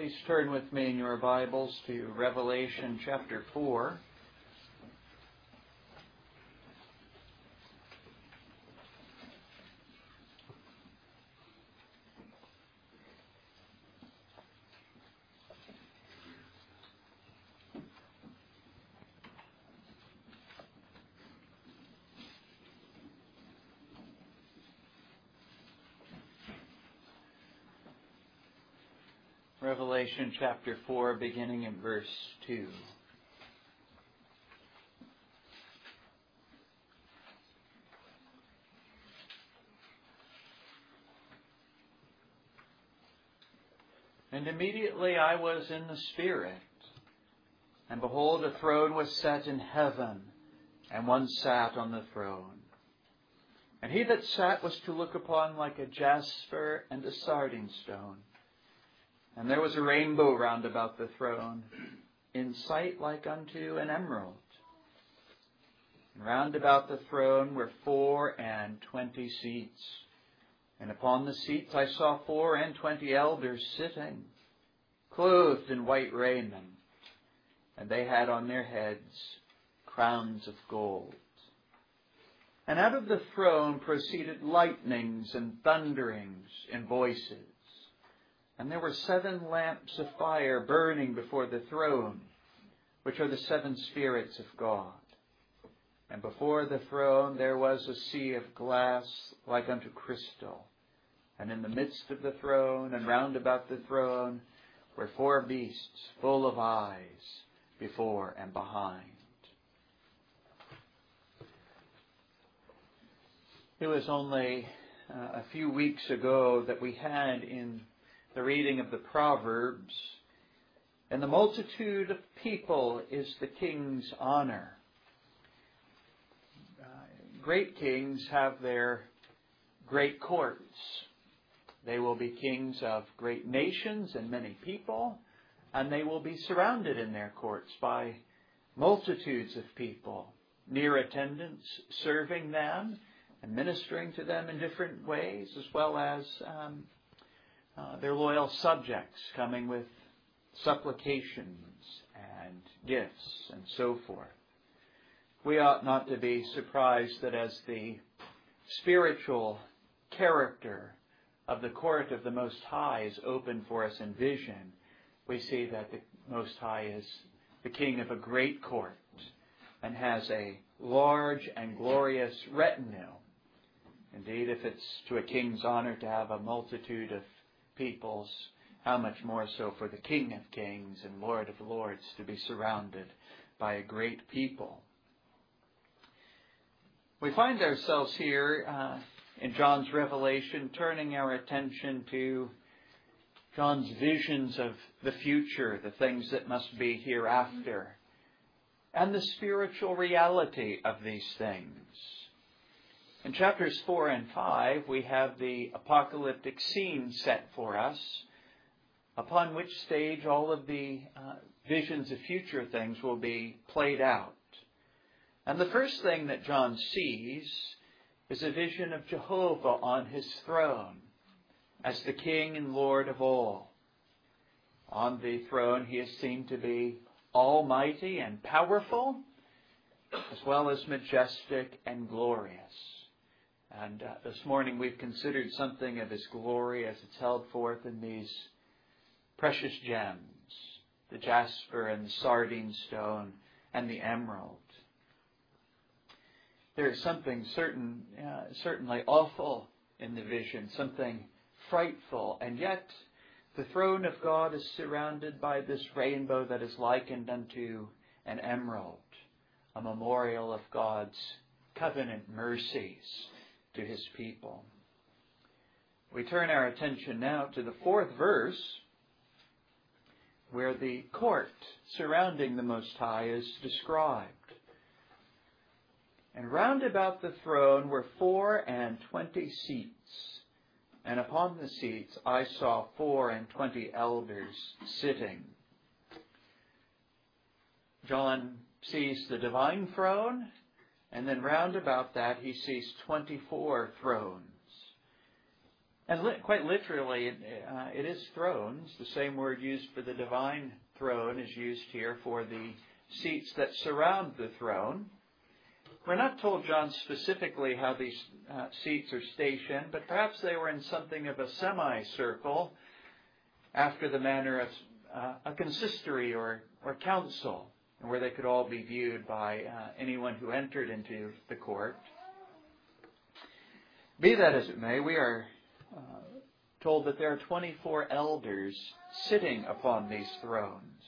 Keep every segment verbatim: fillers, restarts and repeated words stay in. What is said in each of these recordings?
Please turn with me in your Bibles to Revelation chapter four. Revelation chapter four, beginning in verse two. And immediately I was in the Spirit, and behold, a throne was set in heaven, and one sat on the throne. And he that sat was to look upon like a jasper and a sardine stone. And there was a rainbow round about the throne, in sight like unto an emerald. And round about the throne were four and twenty seats. And upon the seats I saw four and twenty elders sitting, clothed in white raiment. And they had on their heads crowns of gold. And out of the throne proceeded lightnings and thunderings and voices. And there were seven lamps of fire burning before the throne, which are the seven spirits of God. And before the throne there was a sea of glass like unto crystal. And in the midst of the throne and round about the throne were four beasts full of eyes before and behind. It was only uh, a few weeks ago that we had in the reading of the Proverbs, and the multitude of people is the king's honor. Uh, great kings have their great courts. They will be kings of great nations and many people, and they will be surrounded in their courts by multitudes of people, near attendants serving them and ministering to them in different ways, as well as um, Uh, their loyal subjects coming with supplications and gifts and so forth. We ought not to be surprised that as the spiritual character of the court of the Most High is open for us in vision, we see that the Most High is the king of a great court and has a large and glorious retinue. Indeed, if it's to a king's honor to have a multitude of peoples, how much more so for the King of Kings and Lord of Lords to be surrounded by a great people. We find ourselves here uh, in John's Revelation, turning our attention to John's visions of the future, the things that must be hereafter, and the spiritual reality of these things. In chapters four and five, we have the apocalyptic scene set for us, upon which stage all of the uh, visions of future things will be played out. And the first thing that John sees is a vision of Jehovah on his throne as the King and Lord of all. On the throne, he is seen to be almighty and powerful, as well as majestic and glorious. And uh, this morning we've considered something of His glory as it's held forth in these precious gems, the jasper and the sardine stone and the emerald. There is something certain, uh, certainly awful in the vision, something frightful. And yet the throne of God is surrounded by this rainbow that is likened unto an emerald, a memorial of God's covenant mercies to His people. We turn our attention now to the fourth verse, where the court surrounding the Most High is described. And round about the throne were four and twenty seats, and upon the seats I saw four and twenty elders sitting. John sees the divine throne, and then round about that he sees twenty-four thrones. And li- quite literally, it, uh, it is thrones. The same word used for the divine throne is used here for the seats that surround the throne. We're not told, John, specifically how these uh, seats are stationed, but perhaps they were in something of a semicircle after the manner of uh, a consistory or, or council, and where they could all be viewed by uh, anyone who entered into the court. Be that as it may, we are uh, told that there are twenty-four elders sitting upon these thrones.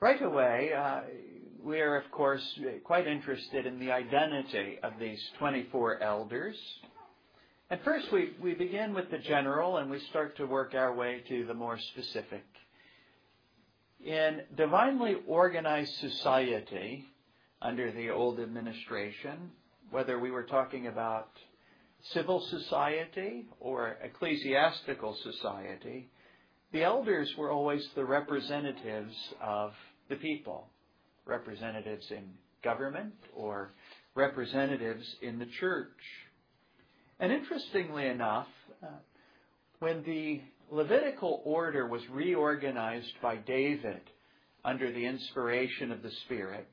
Right away, uh, we are, of course, quite interested in the identity of these twenty-four elders. And first, we, we begin with the general, and we start to work our way to the more specific. In divinely organized society under the old administration, whether we were talking about civil society or ecclesiastical society, the elders were always the representatives of the people, representatives in government or representatives in the church. And interestingly enough, uh, when the Levitical order was reorganized by David under the inspiration of the Spirit,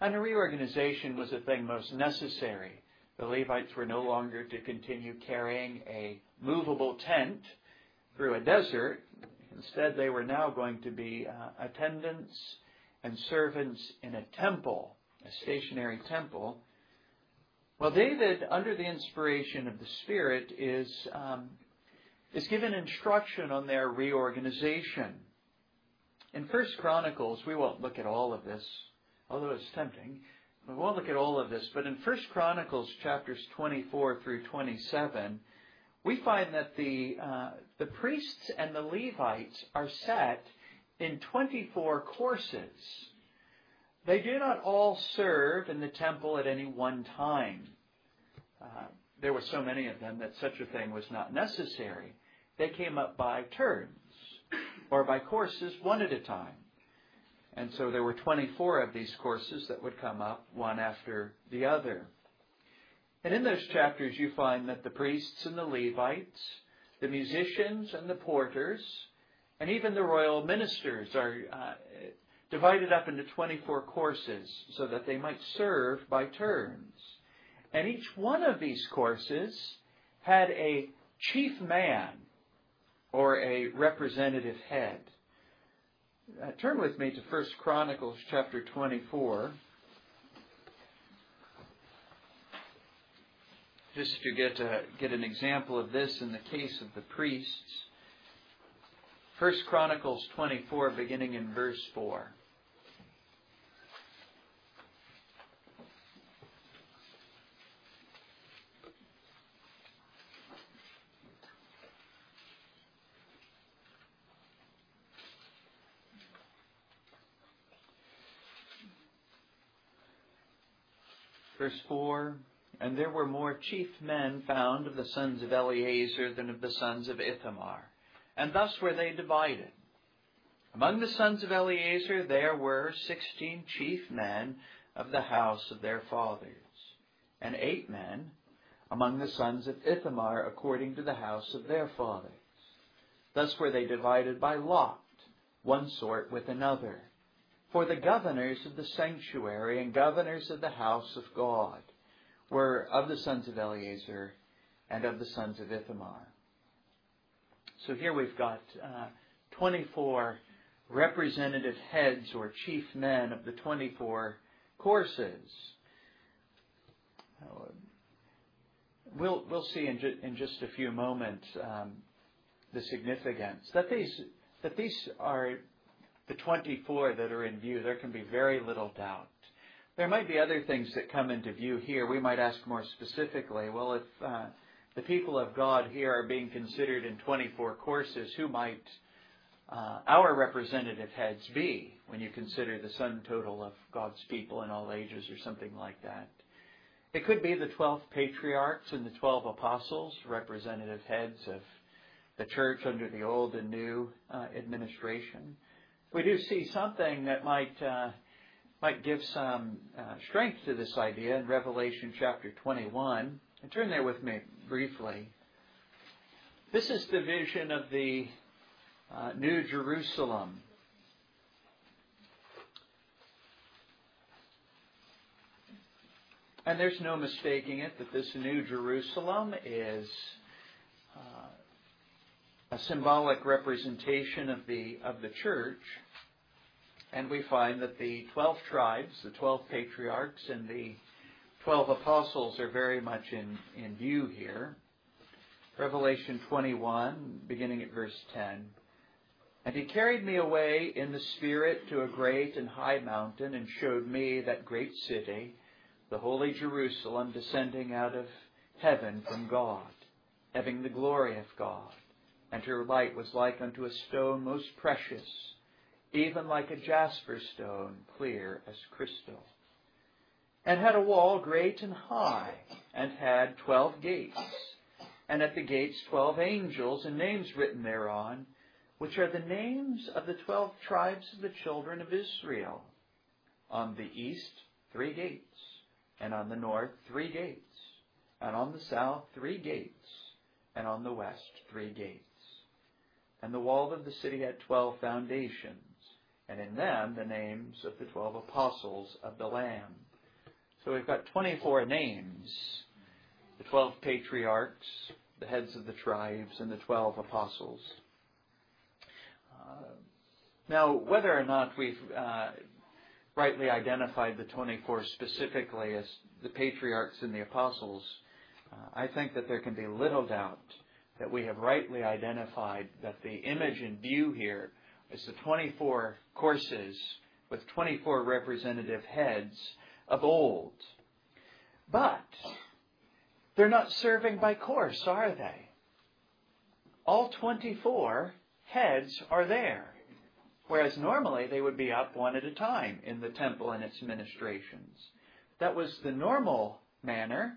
and a reorganization was a thing most necessary. The Levites were no longer to continue carrying a movable tent through a desert. Instead, they were now going to be uh, attendants and servants in a temple, a stationary temple. Well, David, under the inspiration of the Spirit, is um, is given instruction on their reorganization. In First Chronicles, we won't look at all of this, although it's tempting. We won't look at all of this, but in First Chronicles chapters twenty-four through twenty-seven, we find that the uh, the priests and the Levites are set in twenty-four courses. They do not all serve in the temple at any one time. Uh, there were so many of them that such a thing was not necessary. They came up by turns or by courses, one at a time. And so there were twenty-four of these courses that would come up one after the other. And in those chapters, you find that the priests and the Levites, the musicians and the porters, and even the royal ministers are uh, divided up into twenty-four courses so that they might serve by turns. And each one of these courses had a chief man or a representative head. Uh, turn with me to First Chronicles chapter twenty-four, just to get a, get an example of this in the case of the priests. First Chronicles twenty-four, beginning in verse four. Verse four, and there were more chief men found of the sons of Eleazar than of the sons of Ithamar, and thus were they divided. Among the sons of Eleazar there were sixteen chief men of the house of their fathers, and eight men among the sons of Ithamar according to the house of their fathers. Thus were they divided by lot, one sort with another, for the governors of the sanctuary and governors of the house of God were of the sons of Eleazar and of the sons of Ithamar. So here we've got uh, twenty-four representative heads or chief men of the twenty-four courses. We'll, we'll see in, ju- in just a few moments um, the significance. That these, that these are... The twenty-four that are in view, there can be very little doubt. There might be other things that come into view here. We might ask more specifically, well, if uh, the people of God here are being considered in twenty-four courses, who might uh, our representative heads be when you consider the sum total of God's people in all ages or something like that? It could be the twelve patriarchs and the twelve apostles, representative heads of the church under the old and new uh, administration. We do see something that might uh, might give some uh, strength to this idea in Revelation chapter twenty-one. And turn there with me briefly. This is the vision of the uh, New Jerusalem. And there's no mistaking it that this New Jerusalem is uh, a symbolic representation of the of the church. And we find that the twelve tribes, the twelve patriarchs, and the twelve apostles are very much in, in view here. Revelation twenty-one, beginning at verse ten. And he carried me away in the Spirit to a great and high mountain, and showed me that great city, the holy Jerusalem, descending out of heaven from God, having the glory of God. And her light was like unto a stone most precious, even like a jasper stone, clear as crystal. And had a wall great and high, and had twelve gates, and at the gates twelve angels, and names written thereon, which are the names of the twelve tribes of the children of Israel. On the east three gates, and on the north three gates, and on the south three gates, and on the west three gates. And the wall of the city had twelve foundations, and in them the names of the twelve apostles of the Lamb. So we've got twenty-four names, the twelve patriarchs, the heads of the tribes, and the twelve apostles. Uh, now, whether or not we've uh, rightly identified the twenty-four specifically as the patriarchs and the apostles, uh, I think that there can be little doubt that we have rightly identified that the image in view here is the twenty-four courses with twenty-four representative heads of old. But they're not serving by course, are they? All twenty-four heads are there, whereas normally they would be up one at a time in the temple and its ministrations. That was the normal manner.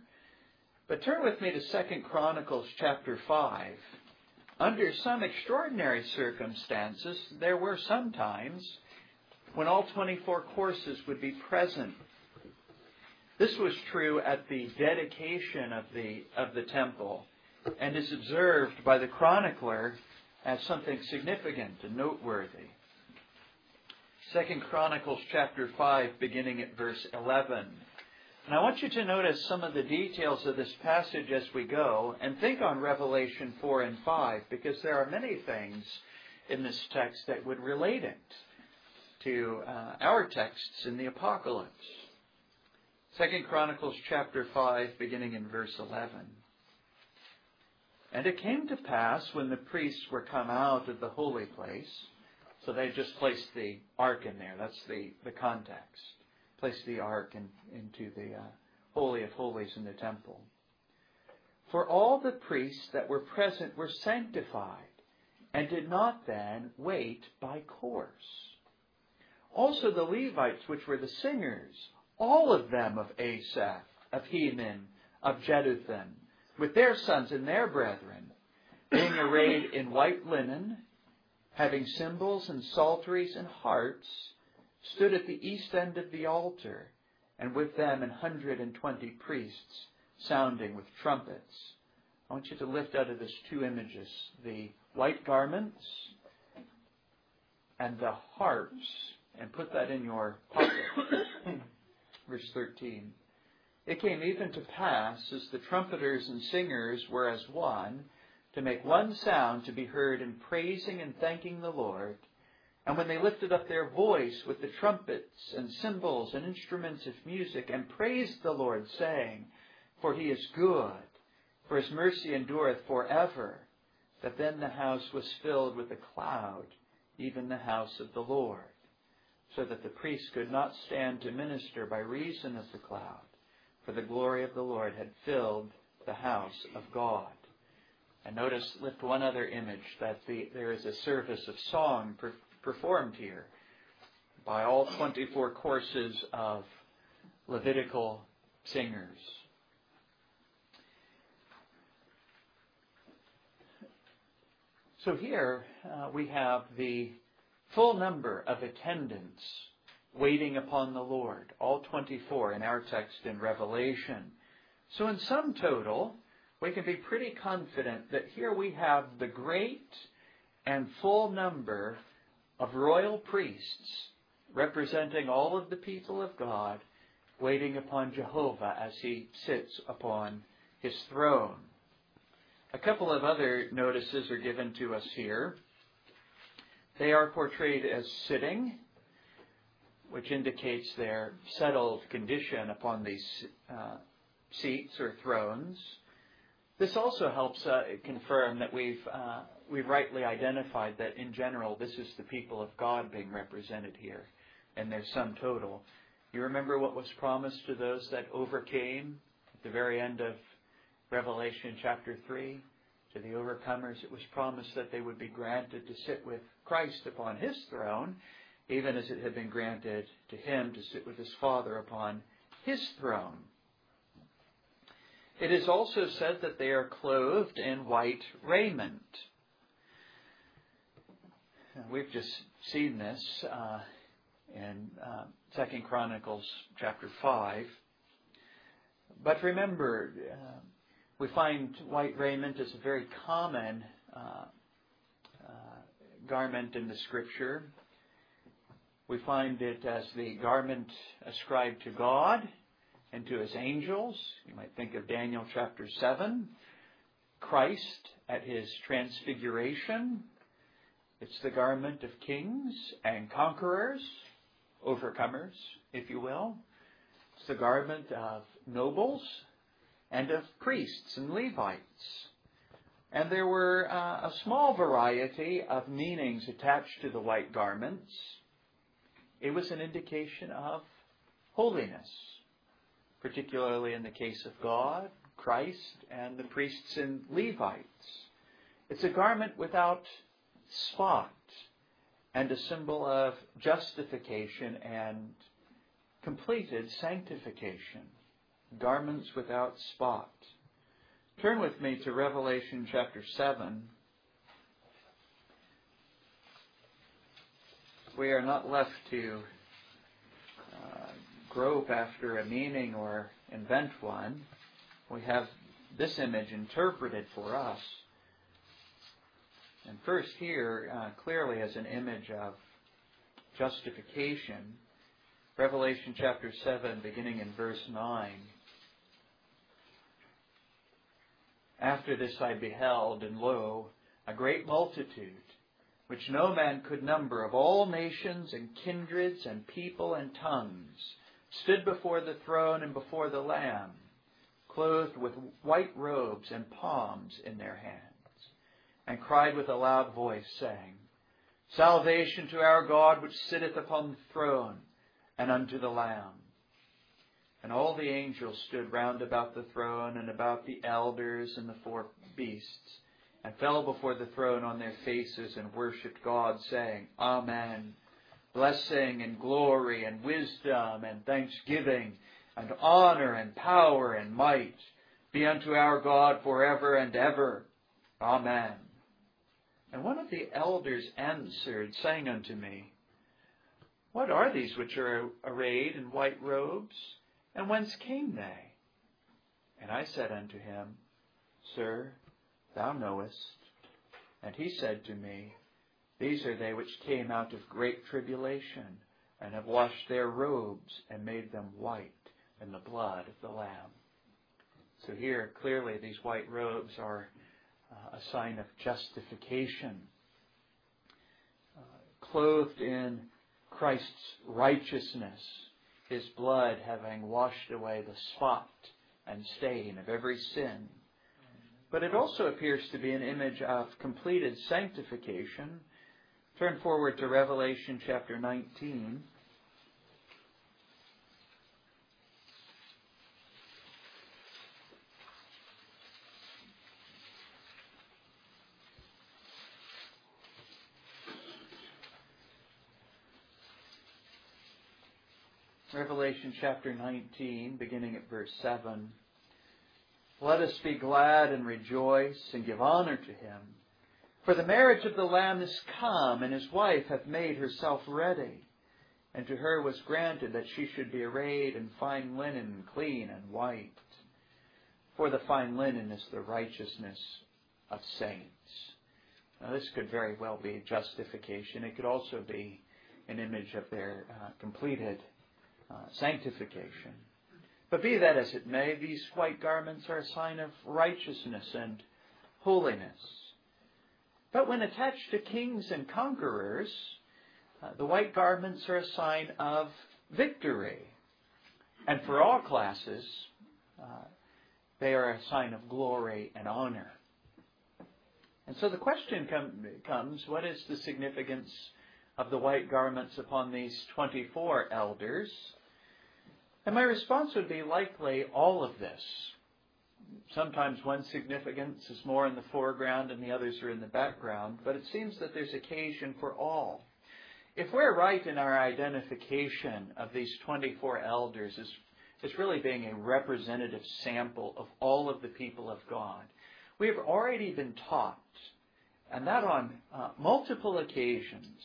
But turn with me to Second Chronicles chapter five. Under some extraordinary circumstances, there were some times when all twenty-four courses would be present. This was true at the dedication of the of the temple, and is observed by the chronicler as something significant and noteworthy. Second Chronicles chapter five, beginning at verse eleven. And I want you to notice some of the details of this passage as we go, and think on Revelation four and five, because there are many things in this text that would relate it to uh, our texts in the Apocalypse. Second Chronicles chapter five, beginning in verse eleven. And it came to pass, when the priests were come out of the holy place, so they just placed the ark in there, that's the, the context, placed the ark in, into the uh, Holy of Holies in the temple. For all the priests that were present were sanctified, and did not then wait by course. Also the Levites, which were the singers, all of them of Asaph, of Heman, of Jeduthun, with their sons and their brethren, being arrayed in white linen, having cymbals and psalteries and harps, stood at the east end of the altar, and with them an hundred and twenty priests, sounding with trumpets. I want you to lift out of this two images, the white garments and the harps, and put that in your pocket. Verse thirteen, it came even to pass, as the trumpeters and singers were as one, to make one sound to be heard in praising and thanking the Lord. And when they lifted up their voice with the trumpets and cymbals and instruments of music, and praised the Lord, saying, For he is good, for his mercy endureth forever, that then the house was filled with a cloud, even the house of the Lord. So that the priests could not stand to minister by reason of the cloud, for the glory of the Lord had filled the house of God. And notice, lift one other image, that the, there is a service of song per, performed here by all twenty-four courses of Levitical singers. So here uh, we have the full number of attendants waiting upon the Lord, all twenty-four in our text in Revelation. So in sum total, we can be pretty confident that here we have the great and full number of royal priests representing all of the people of God, waiting upon Jehovah as he sits upon his throne. A couple of other notices are given to us here. They are portrayed as sitting, which indicates their settled condition upon these uh, seats or thrones. This also helps uh, confirm that we've uh, we've rightly identified that in general this is the people of God being represented here, and their sum total. You remember what was promised to those that overcame at the very end of Revelation chapter three? To the overcomers it was promised that they would be granted to sit with Christ upon his throne, even as it had been granted to him to sit with his Father upon his throne. It is also said that they are clothed in white raiment. We've just seen this uh, in uh, Second Chronicles chapter five. But remember, uh, we find white raiment is a very common uh, uh, garment in the Scripture. We find it as the garment ascribed to God and to his angels. You might think of Daniel chapter seven, Christ at his transfiguration. It's the garment of kings and conquerors, overcomers, if you will. It's the garment of nobles and of priests and Levites. And there were uh, a small variety of meanings attached to the white garments. It was an indication of holiness, particularly in the case of God, Christ, and the priests and Levites. It's a garment without spot and a symbol of justification and completed sanctification. Garments without spot. Turn with me to Revelation chapter seven. We are not left to uh, grope after a meaning or invent one. We have this image interpreted for us. And first here, uh, clearly as an image of justification, Revelation chapter seven, beginning in verse nine. After this I beheld, and lo, a great multitude, which no man could number, of all nations and kindreds and people and tongues, stood before the throne and before the Lamb, clothed with white robes and palms in their hands, and cried with a loud voice, saying, Salvation to our God which sitteth upon the throne, and unto the Lamb. And all the angels stood round about the throne, and about the elders and the four beasts, and fell before the throne on their faces and worshipped God, saying, Amen. Blessing and glory and wisdom and thanksgiving and honor and power and might be unto our God forever and ever. Amen. And one of the elders answered, saying unto me, What are these which are arrayed in white robes? And whence came they? And I said unto him, Sir, thou knowest. And he said to me, These are they which came out of great tribulation, and have washed their robes, and made them white in the blood of the Lamb. So here, clearly, these white robes are uh, a sign of justification. Uh, clothed in Christ's righteousness, his blood having washed away the spot and stain of every sin. But it also appears to be an image of completed sanctification. Turn forward to Revelation chapter nineteen. Revelation chapter nineteen, beginning at verse seven. Let us be glad and rejoice and give honor to him. For the marriage of the Lamb is come, and his wife hath made herself ready. And to her was granted that she should be arrayed in fine linen, clean and white. For the fine linen is the righteousness of saints. Now, this could very well be justification. It could also be an image of their uh, completed uh, sanctification. But be that as it may, these white garments are a sign of righteousness and holiness. But when attached to kings and conquerors, uh, the white garments are a sign of victory. And for all classes, uh, they are a sign of glory and honor. And so the question com- comes, what is the significance of the white garments upon these twenty-four elders? And my response would be likely all of this. Sometimes one significance is more in the foreground and the others are in the background, but it seems that there's occasion for all. If we're right in our identification of these twenty-four elders as, as really being a representative sample of all of the people of God, we have already been taught, and that on uh, multiple occasions,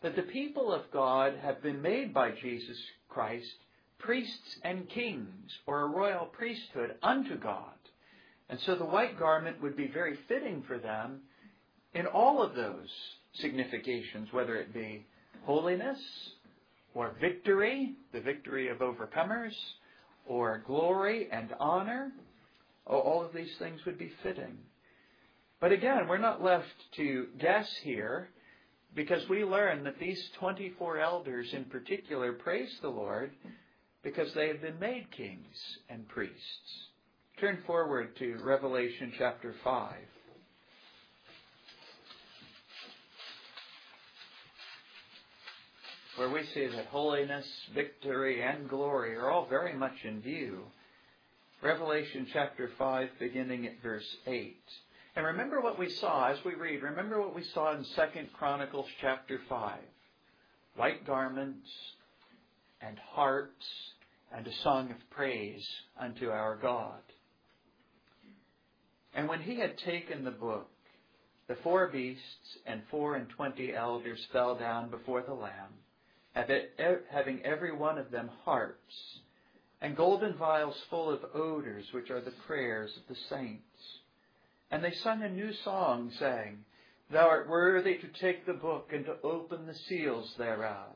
that the people of God have been made by Jesus Christ priests and kings, or a royal priesthood unto God. And so the white garment would be very fitting for them in all of those significations, whether it be holiness, or victory, the victory of overcomers, or glory and honor. All of these things would be fitting. But again, we're not left to guess here, because we learn that these twenty-four elders in particular praise the Lord because they have been made kings and priests. Turn forward to Revelation chapter five. Where we see that holiness, victory, and glory are all very much in view. Revelation chapter five, beginning at verse eight. And remember what we saw as we read. Remember what we saw in Second Chronicles chapter five. White garments and harps and a song of praise unto our God. And when he had taken the book, the four beasts and four and twenty elders fell down before the Lamb, having every one of them harps and golden vials full of odors, which are the prayers of the saints. And they sung a new song, saying, Thou art worthy to take the book and to open the seals thereof.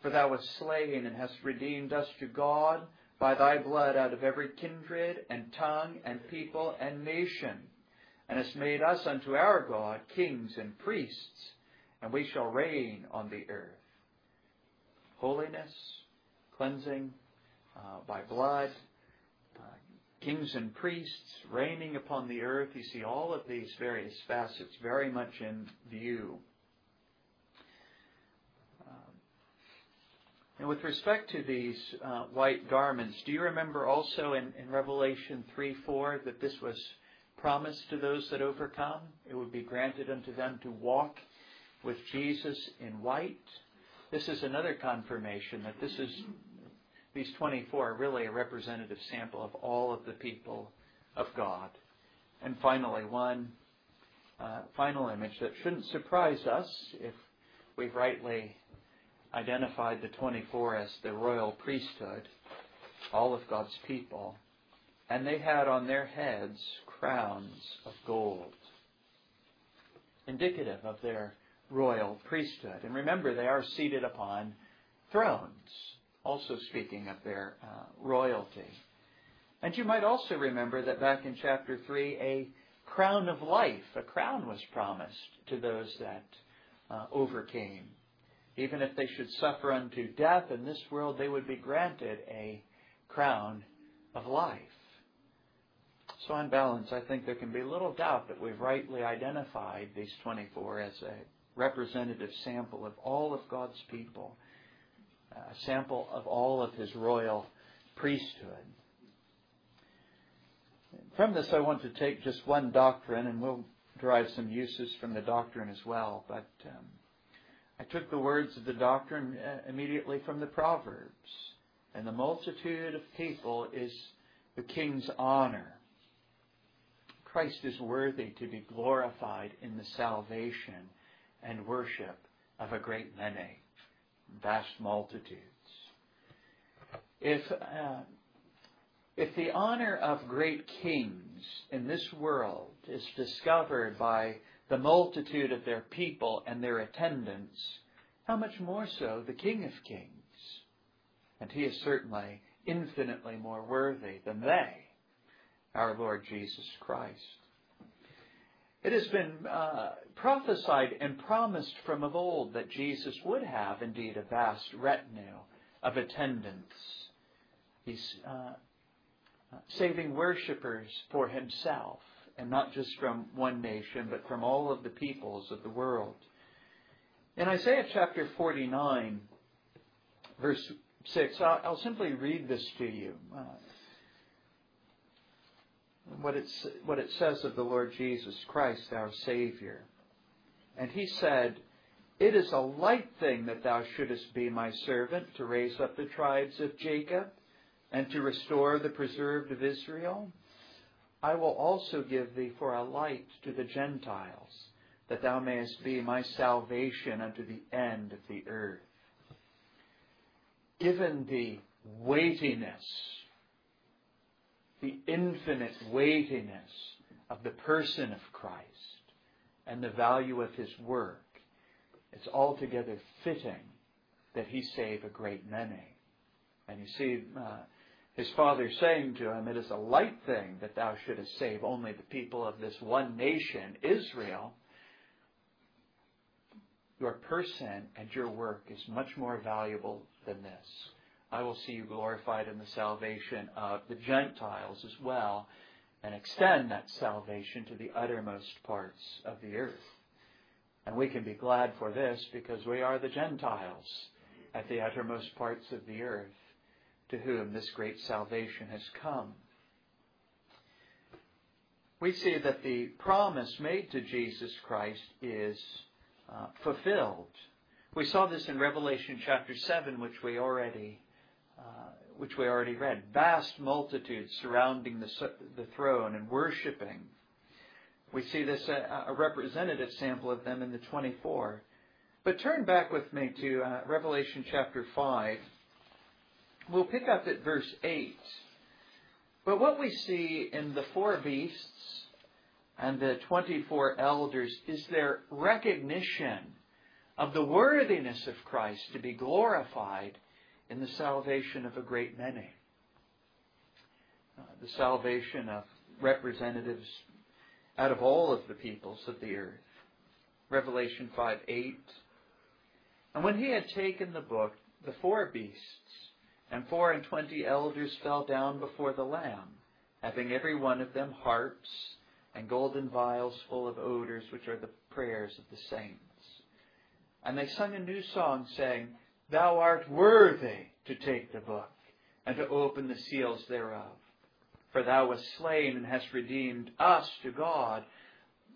For thou wast slain and hast redeemed us to God by thy blood out of every kindred and tongue and people and nation, and hast made us unto our God kings and priests, and we shall reign on the earth. Holiness, cleansing uh, by blood, uh, kings and priests, reigning upon the earth. You see all of these various facets very much in view. Um, and with respect to these uh, white garments, do you remember also in, in Revelation three four that this was promised to those that overcome? It would be granted unto them to walk with Jesus in white. This is another confirmation that this is These twenty-four are really a representative sample of all of the people of God. And finally, one uh, final image that shouldn't surprise us if we've rightly identified the twenty-four as the royal priesthood, all of God's people. And they had on their heads crowns of gold, indicative of their royal priesthood. And remember, they are seated upon thrones, also speaking of their uh, royalty. And you might also remember that back in chapter three, a crown of life, a crown was promised to those that uh, overcame. Even if they should suffer unto death in this world, they would be granted a crown of life. So on balance, I think there can be little doubt that we've rightly identified these twenty-four as a representative sample of all of God's people, a sample of all of his royal priesthood. From this, I want to take just one doctrine, and we'll derive some uses from the doctrine as well. But um, I took the words of the doctrine uh, immediately from the Proverbs. And the multitude of people is the king's honor. Christ is worthy to be glorified in the salvation and worship of a great many. Vast multitudes. If uh, If the honor of great kings in this world is discovered by the multitude of their people and their attendants, how much more so the King of Kings? And he is certainly infinitely more worthy than they, our Lord Jesus Christ. It has been uh, prophesied and promised from of old that Jesus would have indeed a vast retinue of attendants. He's uh, saving worshipers for himself, and not just from one nation, but from all of the peoples of the world. In Isaiah chapter forty-nine, verse six, I'll, I'll simply read this to you. Uh, what, it's, what it says of the Lord Jesus Christ, our Savior. And he said, "It is a light thing that thou shouldest be my servant, to raise up the tribes of Jacob, and to restore the preserved of Israel. I will also give thee for a light to the Gentiles, that thou mayest be my salvation unto the end of the earth." Given the weightiness, the infinite weightiness of the person of Christ and the value of his work, it's altogether fitting that he save a great many. And you see, uh, his father saying to him, "It is a light thing that thou shouldest save only the people of this one nation, Israel." Your person and your work is much more valuable than this. I will see you glorified in the salvation of the Gentiles as well, and extend that salvation to the uttermost parts of the earth. And we can be glad for this, because we are the Gentiles at the uttermost parts of the earth, to whom this great salvation has come. We see that the promise made to Jesus Christ is uh, fulfilled. We saw this in Revelation chapter seven, which we already uh, which we already read. Vast multitudes surrounding the the throne and worshiping. We see this uh, a representative sample of them in the twenty-four. But turn back with me to uh, Revelation chapter five. We'll pick up at verse eight. But what we see in the four beasts and the twenty-four elders is their recognition of the worthiness of Christ to be glorified in the salvation of a great many. Uh, the salvation of representatives out of all of the peoples of the earth. Revelation five eight. "And when he had taken the book, the four beasts and four and twenty elders fell down before the Lamb, having every one of them harps and golden vials full of odors, which are the prayers of the saints. And they sung a new song, saying, Thou art worthy to take the book, and to open the seals thereof. For thou wast slain, and hast redeemed us to God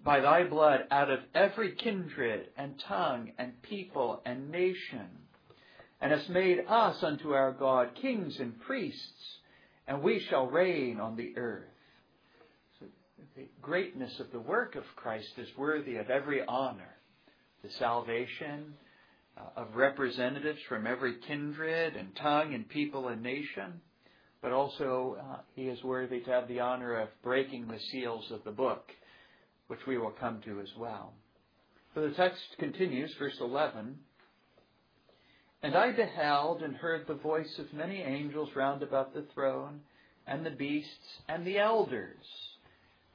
by thy blood out of every kindred, and tongue, and people, and nation. And hast made us unto our God kings and priests, and we shall reign on the earth." So the greatness of the work of Christ is worthy of every honor. The salvation of representatives from every kindred and tongue and people and nation. But also uh, he is worthy to have the honor of breaking the seals of the book, which we will come to as well. But the text continues, verse eleven. "And I beheld and heard the voice of many angels round about the throne, and the beasts, and the elders.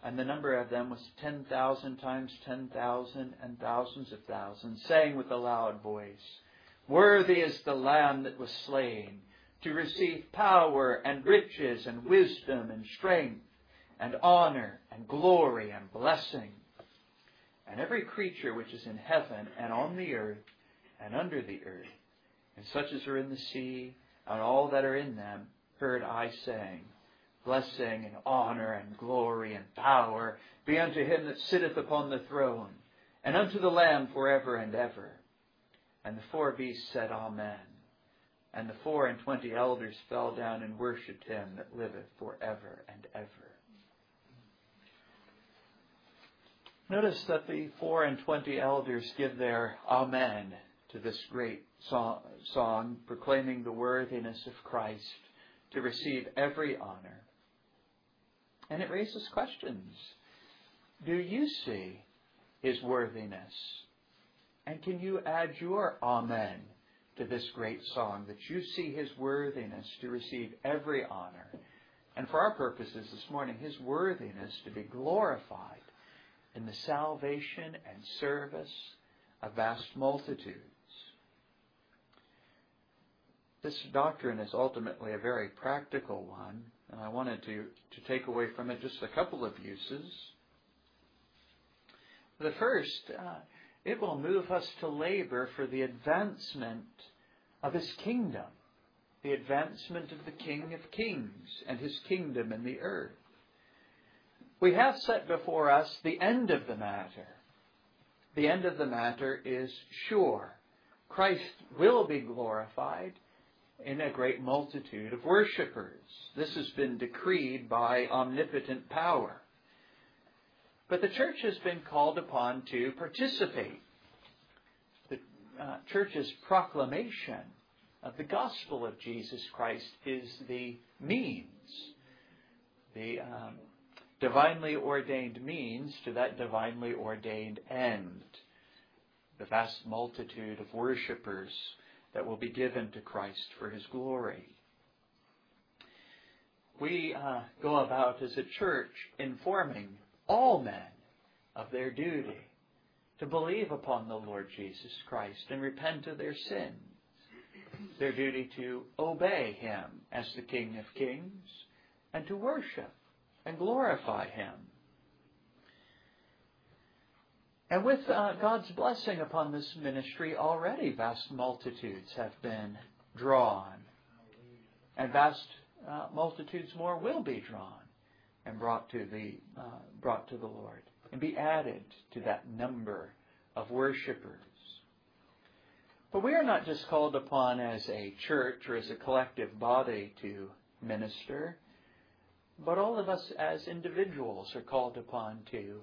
And the number of them was ten thousand times ten thousand, and thousands of thousands, saying with a loud voice, Worthy is the Lamb that was slain, to receive power, and riches, and wisdom, and strength, and honor, and glory, and blessing. And every creature which is in heaven, and on the earth, and under the earth, and such as are in the sea, and all that are in them, heard I saying, Blessing and honor and glory and power be unto him that sitteth upon the throne, and unto the Lamb forever and ever. And the four beasts said, Amen. And the four and twenty elders fell down and worshipped him that liveth forever and ever." Notice that the four and twenty elders give their Amen to this great song, proclaiming the worthiness of Christ to receive every honor, And it raises questions. Do you see His worthiness? And can you add your amen to this great song, that you see His worthiness to receive every honor? And for our purposes this morning, His worthiness to be glorified in the salvation and service of vast multitudes. This doctrine is ultimately a very practical one, and I wanted to, to take away from it just a couple of uses. The first, uh, it will move us to labor for the advancement of His kingdom, the advancement of the King of Kings and His kingdom in the earth. We have set before us the end of the matter. The end of the matter is sure. Christ will be glorified in a great multitude of worshippers. This has been decreed by omnipotent power. But the church has been called upon to participate. The uh, church's proclamation of the gospel of Jesus Christ is the means, the um, divinely ordained means to that divinely ordained end, the vast multitude of worshipers that will be given to Christ for His glory. We uh, go about as a church informing all men of their duty to believe upon the Lord Jesus Christ and repent of their sins, their duty to obey Him as the King of Kings and to worship and glorify Him. And with uh, God's blessing upon this ministry, already vast multitudes have been drawn. And vast uh, multitudes more will be drawn and brought to the uh, brought to the Lord and be added to that number of worshipers. But we are not just called upon as a church or as a collective body to minister, but all of us as individuals are called upon to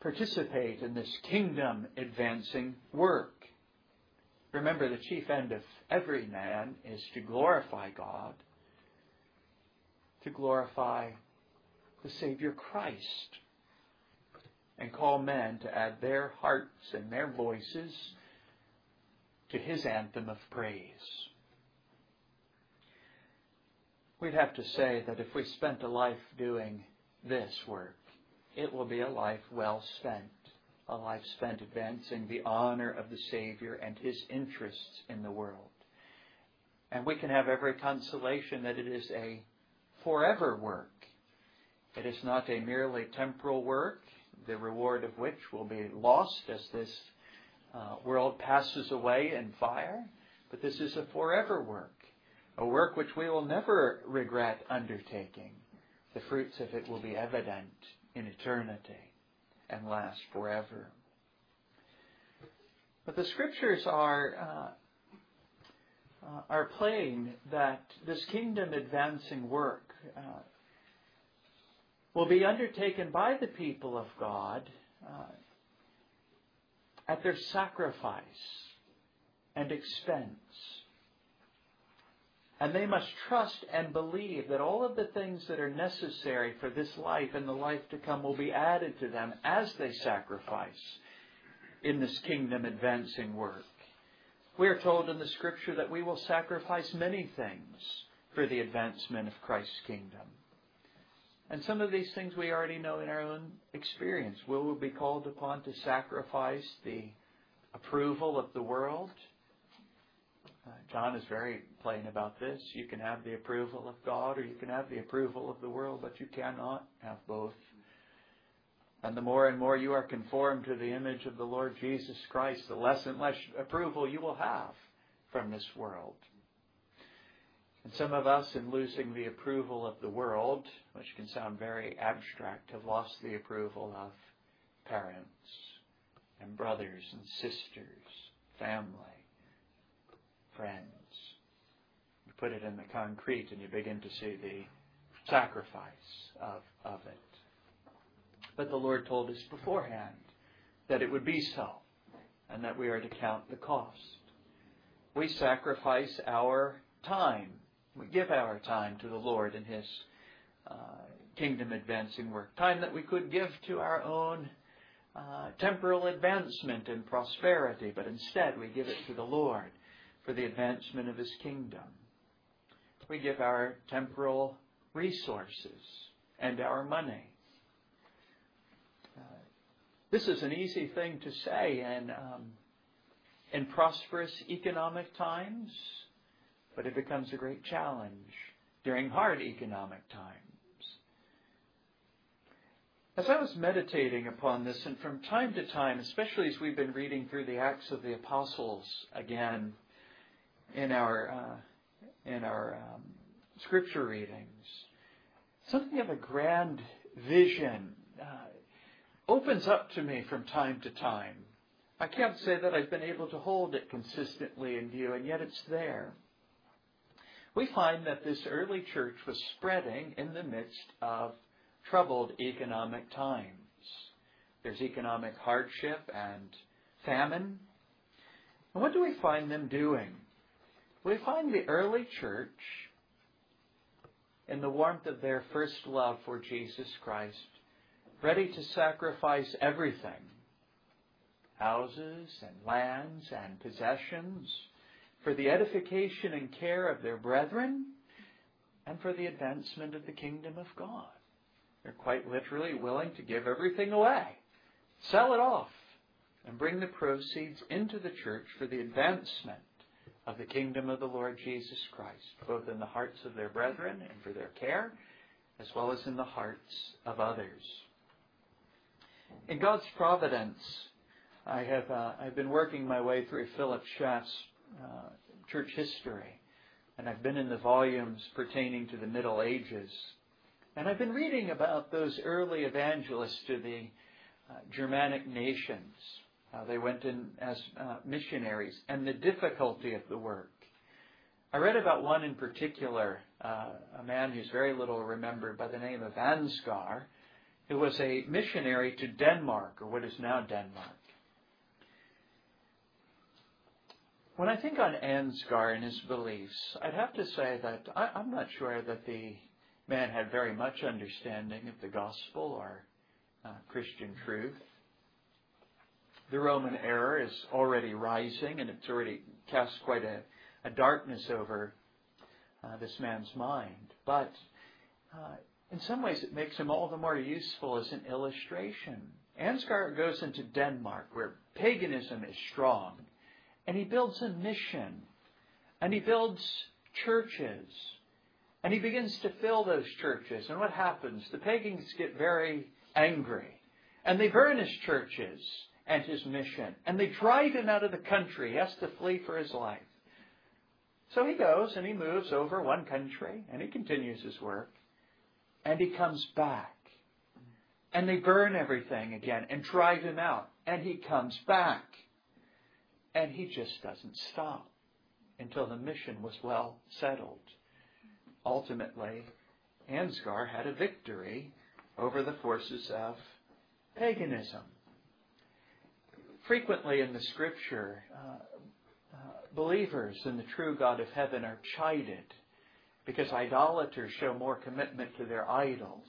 participate in this kingdom-advancing work. Remember, the chief end of every man is to glorify God, to glorify the Savior Christ, and call men to add their hearts and their voices to His anthem of praise. We'd have to say that if we spent a life doing this work, it will be a life well spent, a life spent advancing the honor of the Savior and His interests in the world. And we can have every consolation that it is a forever work. It is not a merely temporal work, the reward of which will be lost as this uh, world passes away in fire, but this is a forever work, a work which we will never regret undertaking. The fruits of it will be evident in eternity and last forever. But the Scriptures are uh, uh, are plain that this kingdom advancing work uh, will be undertaken by the people of God uh, at their sacrifice and expense. And they must trust and believe that all of the things that are necessary for this life and the life to come will be added to them as they sacrifice in this kingdom advancing work. We are told in the Scripture that we will sacrifice many things for the advancement of Christ's kingdom. And some of these things we already know in our own experience. We will be called upon to sacrifice the approval of the world. Uh, John is very plain about this. You can have the approval of God or you can have the approval of the world, but you cannot have both. And the more and more you are conformed to the image of the Lord Jesus Christ, the less and less approval you will have from this world. And some of us, in losing the approval of the world, which can sound very abstract, have lost the approval of parents and brothers and sisters, family, friends. You put it in the concrete and you begin to see the sacrifice of, of it. But the Lord told us beforehand that it would be so and that we are to count the cost. We sacrifice our time. We give our time to the Lord in His uh, kingdom-advancing work, time that we could give to our own uh, temporal advancement and prosperity, but instead we give it to the Lord for the advancement of His kingdom. We give our temporal resources and our money. Uh, this is an easy thing to say in, um, in prosperous economic times, but it becomes a great challenge during hard economic times. As I was meditating upon this, and from time to time, especially as we've been reading through the Acts of the Apostles again in our uh, in our um, Scripture readings, something of a grand vision uh, opens up to me from time to time. I can't say that I've been able to hold it consistently in view, and yet it's there. We find that this early church was spreading in the midst of troubled economic times. There's economic hardship and famine. And what do we find them doing? We find the early church, in the warmth of their first love for Jesus Christ, ready to sacrifice everything, houses and lands and possessions, for the edification and care of their brethren and for the advancement of the kingdom of God. They're quite literally willing to give everything away, sell it off, and bring the proceeds into the church for the advancement of the kingdom of the Lord Jesus Christ, both in the hearts of their brethren and for their care, as well as in the hearts of others. In God's providence, I have uh, I've been working my way through Philip Schaff's uh, church history, and I've been in the volumes pertaining to the Middle Ages. And I've been reading about those early evangelists to the uh, Germanic nations. Uh, they went in as uh, missionaries and the difficulty of the work. I read about one in particular, uh, a man who's very little remembered by the name of Ansgar, who was a missionary to Denmark, or what is now Denmark. When I think on Ansgar and his beliefs, I'd have to say that I, I'm not sure that the man had very much understanding of the gospel or uh, Christian truth. The Roman error is already rising, and it's already cast quite a, a darkness over uh, this man's mind. But uh, in some ways it makes him all the more useful as an illustration. Ansgar goes into Denmark, where paganism is strong, and he builds a mission, and he builds churches. And he begins to fill those churches. And what happens? The pagans get very angry. And they burn his churches and his mission. And they drive him out of the country. He has to flee for his life. So he goes and he moves over one country. And he continues his work. And he comes back. And they burn everything again and drive him out. And he comes back. And he just doesn't stop until the mission was well settled. Ultimately, Ansgar had a victory over the forces of paganism. Frequently in the Scripture, uh, uh, believers in the true God of heaven are chided because idolaters show more commitment to their idols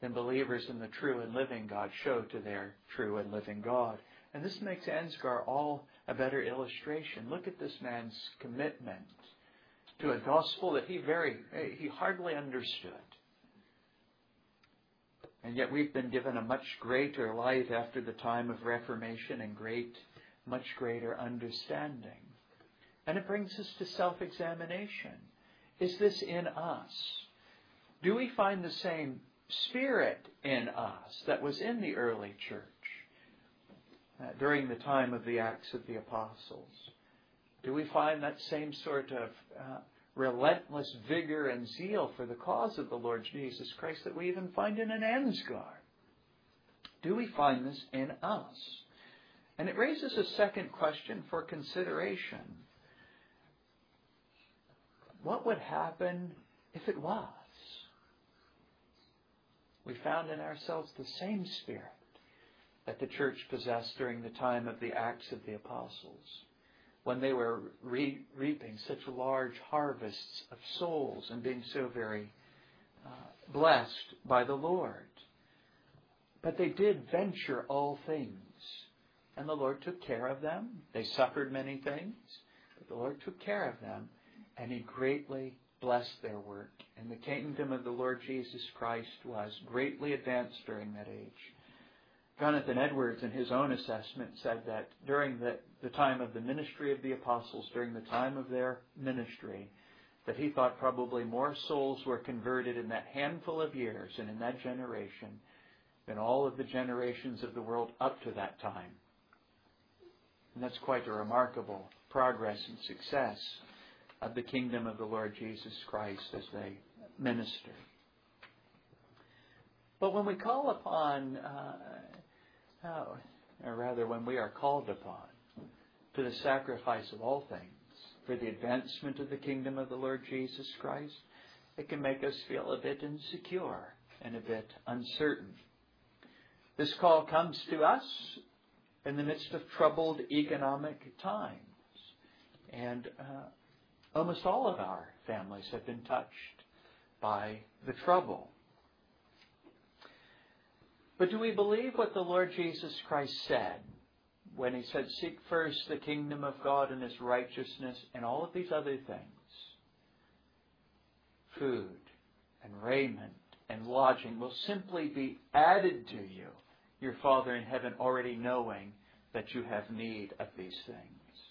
than believers in the true and living God show to their true and living God. And this makes Ansgar all a better illustration. Look at this man's commitment to a gospel that he very he hardly understood. And yet we've been given a much greater light after the time of Reformation and great, much greater understanding. And it brings us to self-examination. Is this in us? Do we find the same spirit in us that was in the early church uh, during the time of the Acts of the Apostles? Do we find that same sort of uh, relentless vigor and zeal for the cause of the Lord Jesus Christ that we even find in an Ansgar? Do we find this in us? And it raises a second question for consideration. What would happen if it was? We found in ourselves the same spirit that the church possessed during the time of the Acts of the Apostles, when they were re- reaping such large harvests of souls and being so very uh, blessed by the Lord. But they did venture all things, and the Lord took care of them. They suffered many things, but the Lord took care of them, and He greatly blessed their work. And the kingdom of the Lord Jesus Christ was greatly advanced during that age. Jonathan Edwards, in his own assessment, said that during the, the time of the ministry of the apostles, during the time of their ministry, that he thought probably more souls were converted in that handful of years and in that generation than all of the generations of the world up to that time. And that's quite a remarkable progress and success of the kingdom of the Lord Jesus Christ as they minister. But when we call upon, uh, oh, or rather when we are called upon to the sacrifice of all things for the advancement of the kingdom of the Lord Jesus Christ, it can make us feel a bit insecure and a bit uncertain. This call comes to us in the midst of troubled economic times, and uh, almost all of our families have been touched by the trouble. But do we believe what the Lord Jesus Christ said when He said, "Seek first the kingdom of God and His righteousness," and all of these other things, food and raiment and lodging, will simply be added to you, your Father in heaven already knowing that you have need of these things?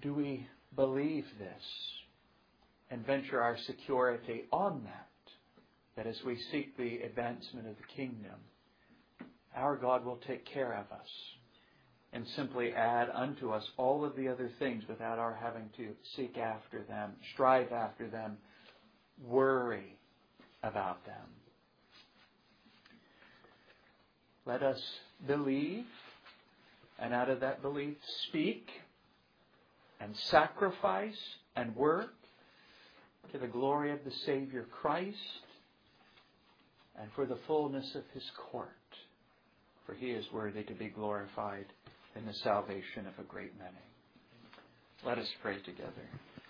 Do we believe this and venture our security on that? That as we seek the advancement of the kingdom, our God will take care of us and simply add unto us all of the other things without our having to seek after them, strive after them, worry about them. Let us believe, and out of that belief speak and sacrifice and work to the glory of the Savior Christ and for the fullness of His court. For He is worthy to be glorified in the salvation of a great many. Let us pray together.